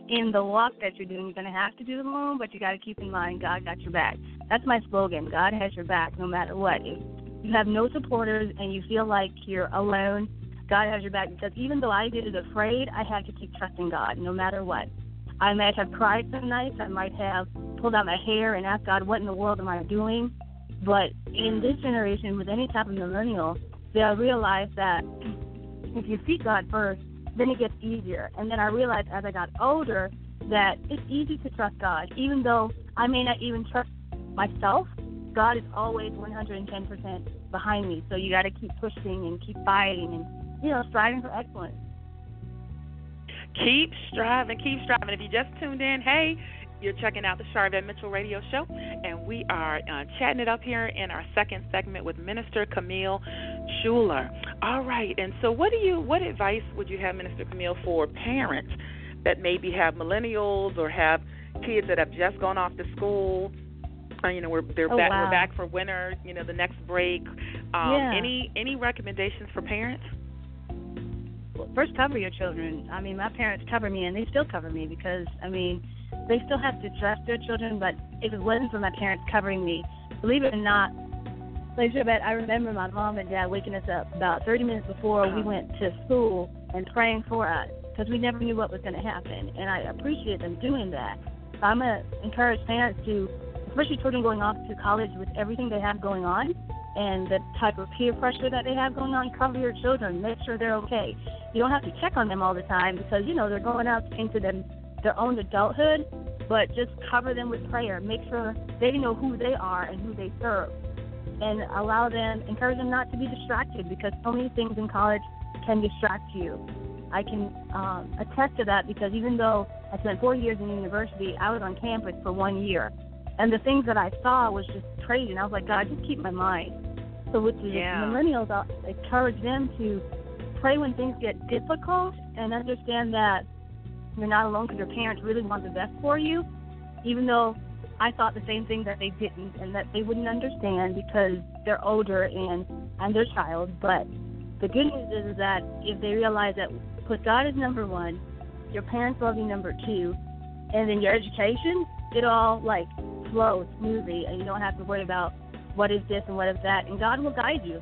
in the walk that you're doing, you're going to have to do it alone, but you got to keep in mind God got your back. That's my slogan, God has your back no matter what. If you have no supporters and you feel like you're alone, God has your back, because even though I did it afraid, I had to keep trusting God no matter what. I might have cried some nights. I might have pulled out my hair and asked God, what in the world am I doing? But in this generation, with any type of millennial, they'll realize that if you seek God first, then it gets easier. And then I realized as I got older that it's easy to trust God. Even though I may not even trust myself, God is always one hundred ten percent behind me. So you got to keep pushing and keep fighting and, you know, striving for excellence. Keep striving, keep striving. If you just tuned in, hey, you're checking out the Sharvette Mitchell Radio Show, and we are uh, chatting it up here in our second segment with Minister Camille Shuler. All right, and so what do you, what advice would you have, Minister Camille, for parents that maybe have millennials or have kids that have just gone off to school? Uh, you know, we're they're oh, back, wow. we're back for winter. You know, the next break. Um, yeah. Any any recommendations for parents? Well, first, cover your children. I mean, my parents cover me, and they still cover me because, I mean, they still have to dress their children, but if it wasn't for my parents covering me, believe it or not, I remember my mom and dad waking us up about thirty minutes before we went to school and praying for us, because we never knew what was going to happen, and I appreciate them doing that. So I'm going to encourage parents to, especially children going off to college with everything they have going on and the type of peer pressure that they have going on, cover your children, make sure they're okay. You don't have to check on them all the time because, you know, they're going out into them. their own adulthood, but just cover them with prayer. Make sure they know who they are and who they serve, and allow them, encourage them not to be distracted, because so many things in college can distract you. I can um, attest to that, because even though I spent four years in university, I was on campus for one year, and the things that I saw was just crazy, and I was like, God, just keep my mind. So with the yeah. millennials, I'll encourage them to pray when things get difficult and understand that you're not alone, because your parents really want the best for you, even though I thought the same thing that they didn't and that they wouldn't understand because they're older and I'm their child. But the good news is that if they realize that put God is number one, your parents love you number two, and then your education, it all, like, flows smoothly, and you don't have to worry about what is this and what is that, and God will guide you.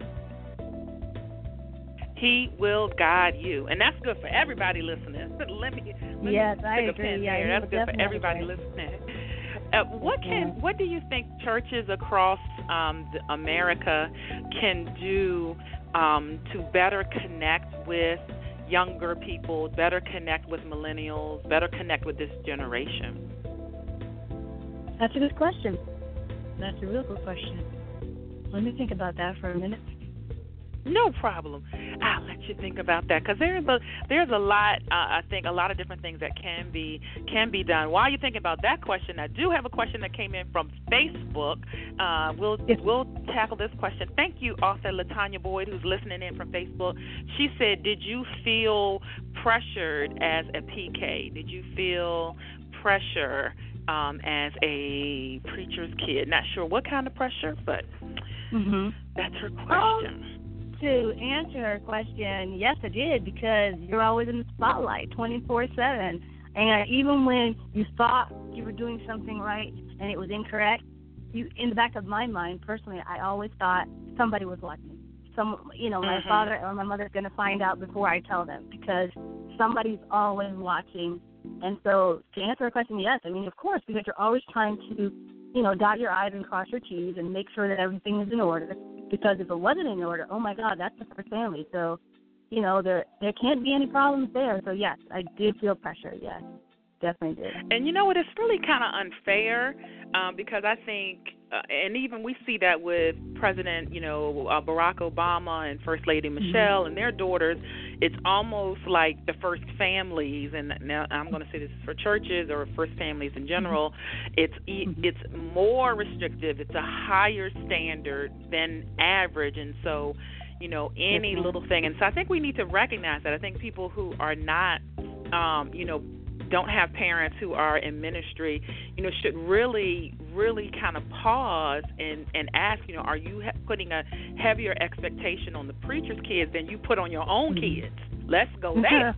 He will guide you, and that's good for everybody listening. Let me, let yes, me I agree. Yeah, there. That's good for everybody agree. listening. Uh, what can, yeah. what do you think churches across um, America can do um, to better connect with younger people, better connect with millennials, better connect with this generation? That's a good question. That's a real good question. Let me think about that for a minute. No problem. I'll let you think about that, because there's a there's a lot. Uh, I think a lot of different things that can be can be done. While you're thinking about that question, I do have a question that came in from Facebook. Uh, we'll yes. we'll tackle this question. Thank you, author Latonya Boyd, who's listening in from Facebook. She said, "Did you feel pressured as a P K? Did you feel pressure um, as a preacher's kid? Not sure what kind of pressure, but mm-hmm. that's her question." Um, To answer her question, yes, I did, because you're always in the spotlight twenty-four seven. And even when you thought you were doing something right and it was incorrect, you, in the back of my mind, personally, I always thought somebody was watching. Some, you know, my mm-hmm. father or my mother's going to find out before I tell them, because somebody's always watching. And so to answer her question, yes, I mean, of course, because you're always trying to, you know, dot your I's and cross your T's and make sure that everything is in order. Because if it wasn't in order, oh, my God, that's just for family. So, you know, there there can't be any problems there. So, yes, I did feel pressure, yes, definitely did. And, you know what, it's really kind of unfair um, because I think, uh, and even we see that with President, you know, uh, Barack Obama and First Lady Michelle mm-hmm. and their daughters. It's almost like the first families, and now I'm going to say this is for churches or first families in general, it's it's more restrictive. It's a higher standard than average, and so you know, any little thing. And so I think we need to recognize that. I think people who are not, um, you know, don't have parents who are in ministry, you know, should really, really kind of pause and, and ask, you know, are you he- putting a heavier expectation on the preacher's kids than you put on your own kids? Let's go there.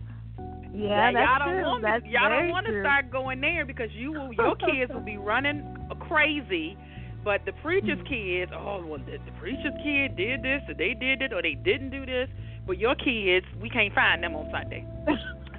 Yeah, now, that's y'all don't true. Want that's to, y'all don't want to start going there because you will, your kids will be running crazy. But the preacher's kids, oh, well, the, the preacher's kid did this, or they did it, or they didn't do this. But your kids, we can't find them on Sunday.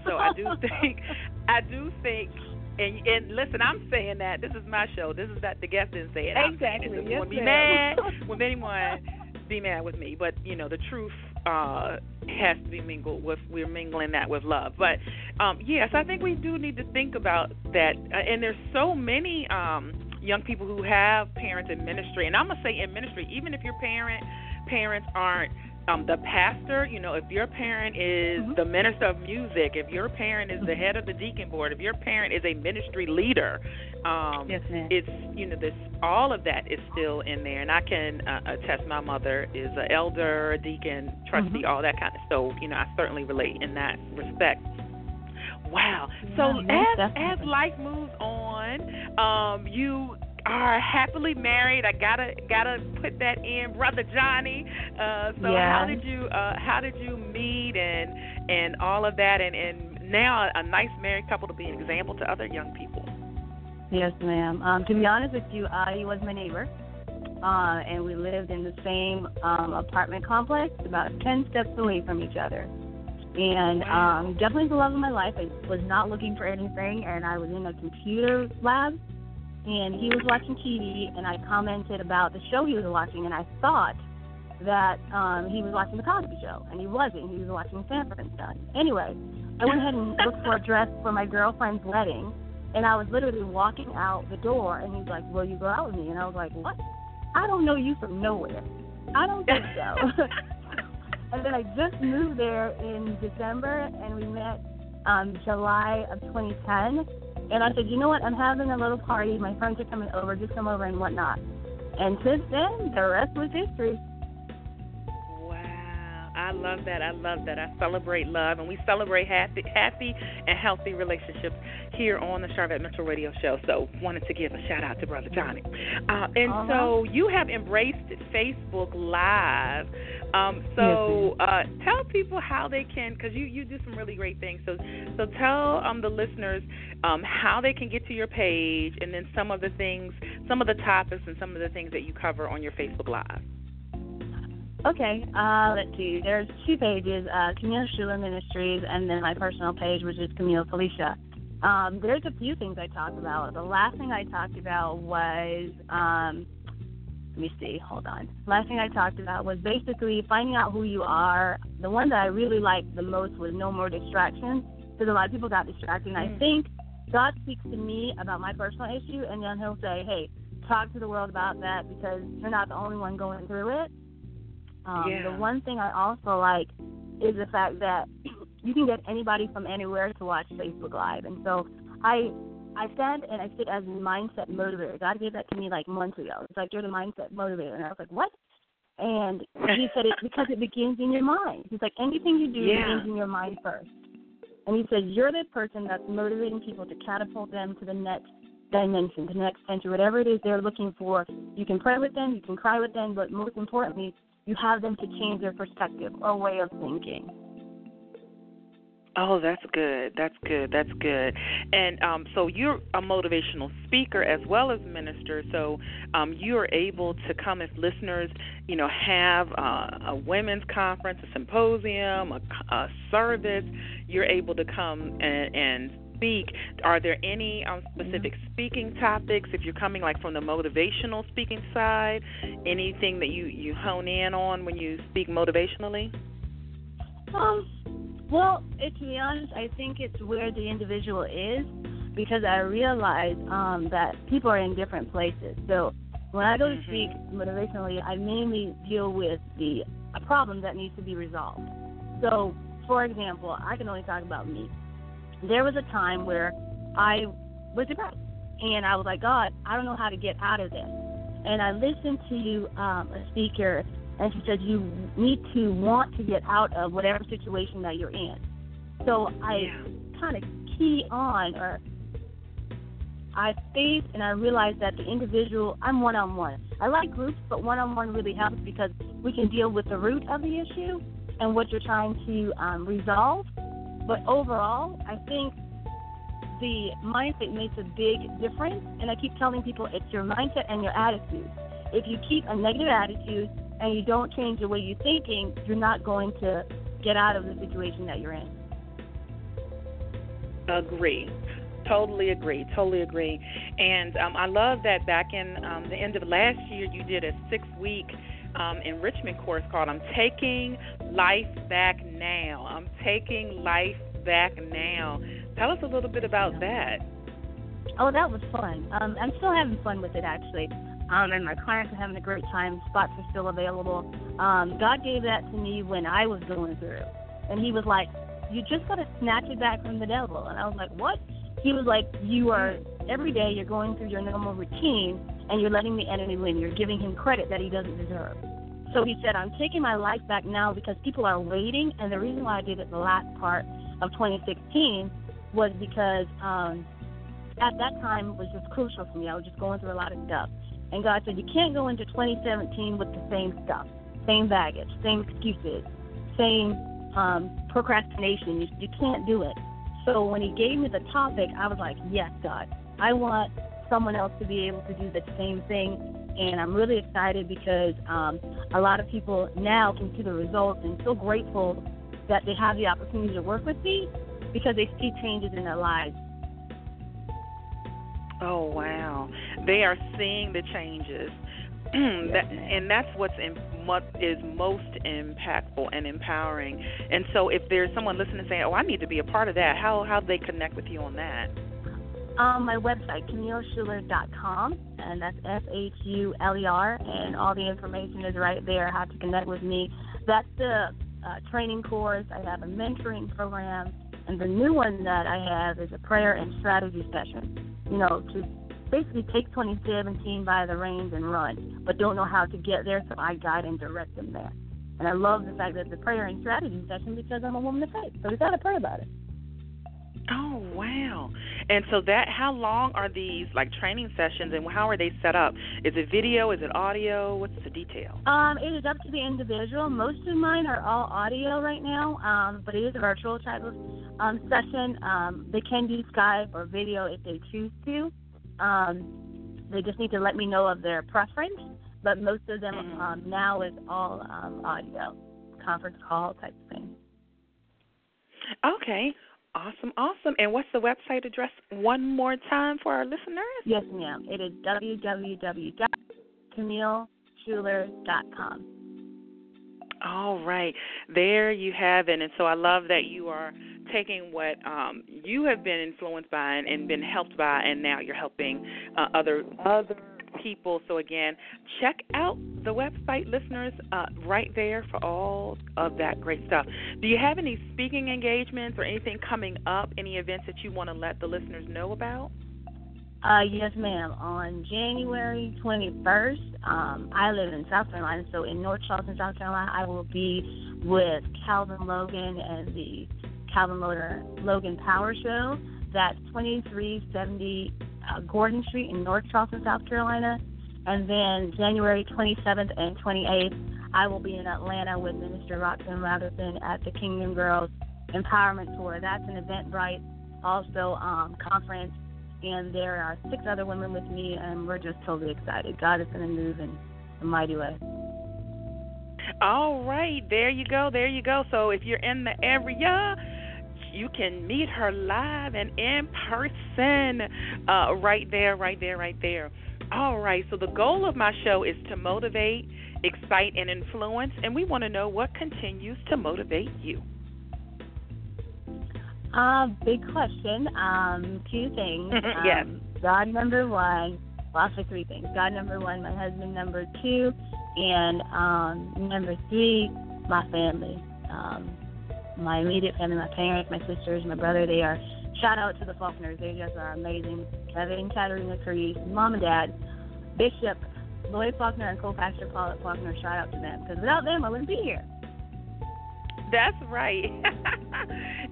So I do think, I do think, and, and listen, I'm saying that. This is my show. This is not the guest didn't say it. Exactly. I'm saying it. When be mad with anyone, be mad with me. But, you know, the truth uh, has to be mingled with, we're mingling that with love. But, um, yes, I think we do need to think about that. And there's so many um, young people who have parents in ministry. And I'm going to say in ministry, even if your parent parents aren't, Um, the pastor, you know, if your parent is mm-hmm. the minister of music, if your parent is the head of the deacon board, if your parent is a ministry leader, um, yes, ma'am. It's, you know, this, all of that is still in there. And I can uh, attest my mother is an elder, a deacon, trustee, mm-hmm. all that kind of stuff. So, you know, I certainly relate in that respect. Wow. So yeah, as, definitely. as life moves on, um, you are happily married. I gotta gotta put that in, Brother Johnny. Uh, so yeah. how did you uh, how did you meet and and all of that, and, and now a nice married couple to be an example to other young people. Yes, ma'am. Um, to be honest with you, uh, he was my neighbor, uh, and we lived in the same um, apartment complex, about ten steps away from each other. And wow. um, definitely the love of my life. I was not looking for anything, and I was in a computer lab. And he was watching T V, and I commented about the show he was watching, and I thought that um, he was watching The Cosby Show, and he wasn't. He was watching Sanford and Son. Anyway, I went ahead and looked for a dress for my girlfriend's wedding, and I was literally walking out the door, and he's like, "Will you go out with me?" And I was like, "What? I don't know you from nowhere. I don't think so." And then I just moved there in December, and we met um, July of twenty ten. And I said, you know what, I'm having a little party. My friends are coming over. Just come over and whatnot. And since then, the rest was history. Wow. I love that. I love that. I celebrate love, and we celebrate happy happy and healthy relationships here on the Sharvette Mitchell Radio Show. So wanted to give a shout-out to Brother Johnny. Uh, and uh-huh. so you have embraced Facebook Live. Um, so uh, tell people how they can, because you, you do some really great things. So so tell um, the listeners um, how they can get to your page, and then some of the things, some of the topics and some of the things that you cover on your Facebook Live. Okay, uh, let's see. There's two pages, uh, Camille Shuler Ministries, and then my personal page, which is Camille Felicia. Um, there's a few things I talked about. The last thing I talked about was... Um, Let me see. Hold on. Last thing I talked about was basically finding out who you are. The one that I really liked the most was no more distractions, because a lot of people got distracted. And I think God speaks to me about my personal issue, and then he'll say, hey, talk to the world about that because you're not the only one going through it. Um, yeah. The one thing I also like is the fact that you can get anybody from anywhere to watch Facebook Live. And so I... I said, and I sit as a mindset motivator. God gave that to me like months ago. It's like, you're the mindset motivator. And I was like, what? And he said, it's because it begins in your mind. He's like, anything you do yeah. begins in your mind first. And he said, you're the person that's motivating people to catapult them to the next dimension, to the next century, whatever it is they're looking for. You can pray with them, you can cry with them, but most importantly, you have them to change their perspective or way of thinking. Oh, that's good. That's good. That's good. And um, so you're a motivational speaker as well as minister. So um, you are able to come as listeners, you know, have uh, a women's conference, a symposium, a, a service. You're able to come and, and speak. Are there any um, specific mm-hmm. speaking topics? If you're coming like from the motivational speaking side, anything that you, you hone in on when you speak motivationally? Um. Well, it, to be honest, I think it's where the individual is, because I realize um, that people are in different places. So when I go to speak motivationally, I mainly deal with the a problem that needs to be resolved. So, for example, I can only talk about me. There was a time where I was depressed, and I was like, God, I don't know how to get out of this. And I listened to um, a speaker, And she said, you need to want to get out of whatever situation that you're in. So I yeah. kind of key on, or I faced and I realized that the individual, I'm one-on-one. I like groups, but one-on-one really helps because we can deal with the root of the issue and what you're trying to um, resolve. But overall, I think the mindset makes a big difference. And I keep telling people it's your mindset and your attitude. If you keep a negative attitude and you don't change the way you're thinking, you're not going to get out of the situation that you're in. Agree. Totally agree. Totally agree. And um, I love that back in um, the end of last year, you did a six-week um, enrichment course called I'm Taking Life Back Now. I'm Taking Life Back Now. Tell us a little bit about that. Oh, that was fun. Um, I'm still having fun with it, actually. Um, and my clients are having a great time. Spots are still available. Um, God gave that to me when I was going through. And he was like, you just got to snatch it back from the devil. And I was like, what? He was like, you are, every day you're going through your normal routine and you're letting the enemy win. You're giving him credit that he doesn't deserve. So he said, I'm taking my life back now because people are waiting. And the reason why I did it the last part of twenty sixteen was because um, at that time it was just crucial for me. I was just going through a lot of stuff. And God said, you can't go into twenty seventeen with the same stuff, same baggage, same excuses, same um, procrastination. You, you can't do it. So when he gave me the topic, I was like, yes, God, I want someone else to be able to do the same thing. And I'm really excited because um, a lot of people now can see the results and so grateful that they have the opportunity to work with me because they see changes in their lives. Oh, wow. They are seeing the changes. that, and that's what's in, what is most impactful and empowering. And so if there's someone listening saying, oh, I need to be a part of that, how how do they connect with you on that? Um, my website, Camille Shuler dot com, and that's F H U L E R, and all the information is right there, how to connect with me. That's the uh, training course. I have a mentoring program, and the new one that I have is a prayer and strategy session. You know, to basically take twenty seventeen by the reins and run, but don't know how to get there, so I guide and direct them there. And I love the fact that the prayer and strategy session because I'm a woman of faith, so we got to pray about it. Oh, wow. And so that, how long are these, like, training sessions, and how are they set up? Is it video? Is it audio? What's the detail? Um, it is up to the individual. Most of mine are all audio right now, um, but it is a virtual type of um, session. Um, they can do Skype or video if they choose to. Um, they just need to let me know of their preference, but most of them mm-hmm. um, now is all um, audio, conference call type thing. Okay. Awesome, awesome. And what's the website address one more time for our listeners? Yes, ma'am. It is w w w dot camille shuler dot com. All right. There you have it. And so I love that you are taking what um, you have been influenced by and, and been helped by, and now you're helping uh, other other people. So, again, check out the website, listeners, uh, right there for all of that great stuff. Do you have any speaking engagements or anything coming up, any events that you want to let the listeners know about? Uh, yes, ma'am. On January twenty-first, um, I live in South Carolina, so in North Charleston, South Carolina, I will be with Calvin Logan and the Calvin Logan Power Show. That's twenty-three seventy Uh, Gordon Street in North Charleston, South Carolina. And then January twenty-seventh and twenty-eighth, I will be in Atlanta with Minister Roxanne Ratherson at the Kingdom Girls Empowerment Tour. That's an Eventbrite, also um, conference, and there are six other women with me, and we're just totally excited. God is going to move in a mighty way. All right, there you go, there you go. So if you're in the area, you can meet her live and in person uh, right there, right there, right there. All right, so the goal of my show is to motivate, excite, and influence, and we want to know what continues to motivate you. Uh, big question. Um, two things. Um, yes. God, number one. Well, actually three things. God, number one. My husband, number two. And um, number three, my family. Um My immediate family, my parents, my sisters, my brother, they are, shout out to the Faulkners. They just are amazing. Kevin, Katarina, Cree, Mom and Dad, Bishop Lloyd Faulkner and Co-Pastor Paul Faulkner. Shout out to them, because without them, I wouldn't be here. That's right.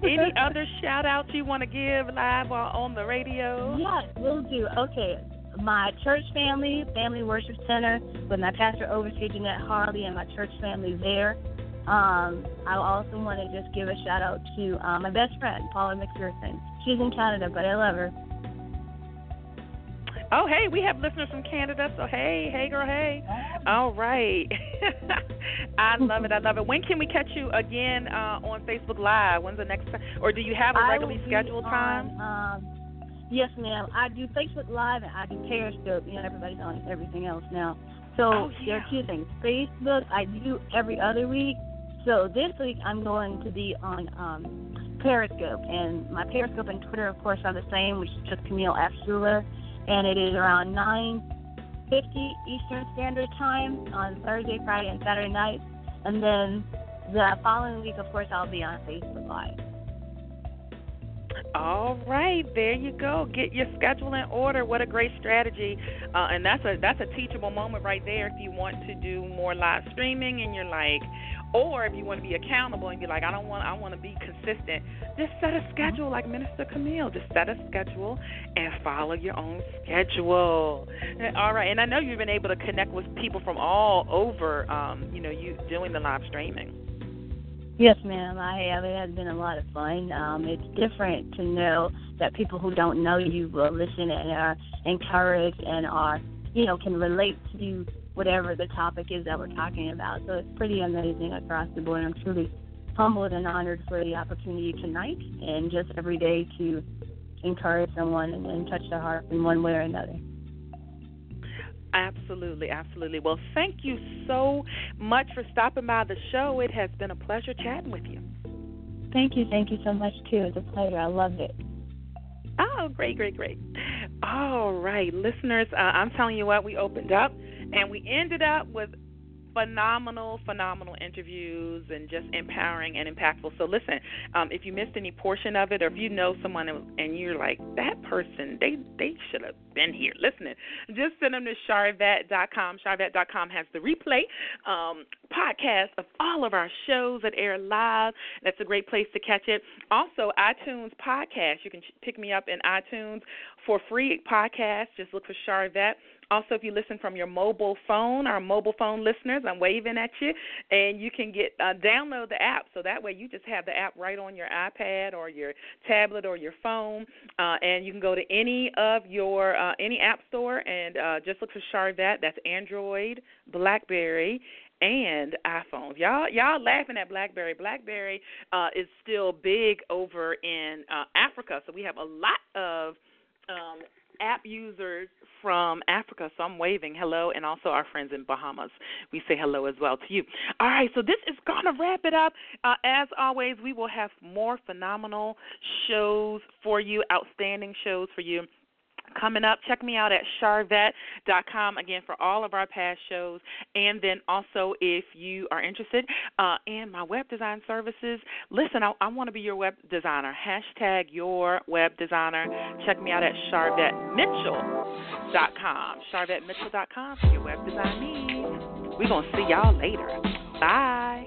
Any other shout-outs you want to give live or on the radio? Yes, will do. Okay. My church family, Family Worship Center, with my pastor overseer, Jeanette Harley, and my church family there. Um, I also want to just give a shout-out to uh, my best friend, Paula McPherson. She's in Canada, but I love her. Oh, hey, we have listeners from Canada, so hey, hey, girl, hey. All right. I love it, I love it. When can we catch you again uh, on Facebook Live? When's the next time? Or do you have a regularly scheduled on, time? Um, yes, ma'am. I do Facebook Live and I do Periscope. You know, everybody's on everything else now. So oh, yeah. there are two things. Facebook, I do every other week. So this week I'm going to be on um, Periscope. And my Periscope and Twitter, of course, are the same, which is just Camille Shuler. And it is around nine fifty Eastern Standard Time on Thursday, Friday, and Saturday nights. And then the following week, of course, I'll be on Facebook Live. All right, there you go. Get your schedule in order. What a great strategy. Uh, and that's a that's a teachable moment right there if you want to do more live streaming and you're like, or if you want to be accountable and be like, I don't want, I want to be consistent, just set a schedule like Minister Camille. Just set a schedule and follow your own schedule. All right, and I know you've been able to connect with people from all over, um, you know, you doing the live streaming. Yes, ma'am, I have. It has been a lot of fun. Um, it's different to know that people who don't know you will listen and are encouraged and are, you know, can relate to whatever the topic is that we're talking about. So it's pretty amazing across the board. I'm truly humbled and honored for the opportunity tonight and just every day to encourage someone and, and touch their heart in one way or another. Absolutely, absolutely. Well, thank you so much for stopping by the show. It has been a pleasure chatting with you. Thank you. Thank you so much, too. It's a pleasure. I loved it. Oh, great, great, great. All right, listeners, uh, I'm telling you what, we opened up and we ended up with phenomenal, phenomenal interviews and just empowering and impactful. So listen, um, if you missed any portion of it, or if you know someone and you're like, that person, they, they should have been here listening, just send them to Sharvette dot com. Sharvette dot com has the replay um, podcast of all of our shows that air live. That's a great place to catch it. Also, iTunes podcast. You can pick me up in iTunes for free podcast. Just look for Sharvette. Also, if you listen from your mobile phone, our mobile phone listeners, I'm waving at you, and you can get uh, download the app. So that way you just have the app right on your iPad or your tablet or your phone, uh, and you can go to any of your uh, any app store and uh, just look for Sharvette. That's Android, BlackBerry, and iPhones. Y'all, y'all laughing at BlackBerry. BlackBerry uh, is still big over in uh, Africa, so we have a lot of um, app users from Africa, so I'm waving hello, and also our friends in Bahamas. We say hello as well to you. All right, so this is going to wrap it up. Uh, as always, we will have more phenomenal shows for you, outstanding shows for you coming up. Check me out at Sharvette dot com, again, for all of our past shows. And then also, if you are interested uh, in my web design services, listen, I, I want to be your web designer. Hashtag your web designer. Check me out at Sharvette Mitchell dot com. Sharvette Mitchell dot com for your web design needs. We're going to see y'all later. Bye.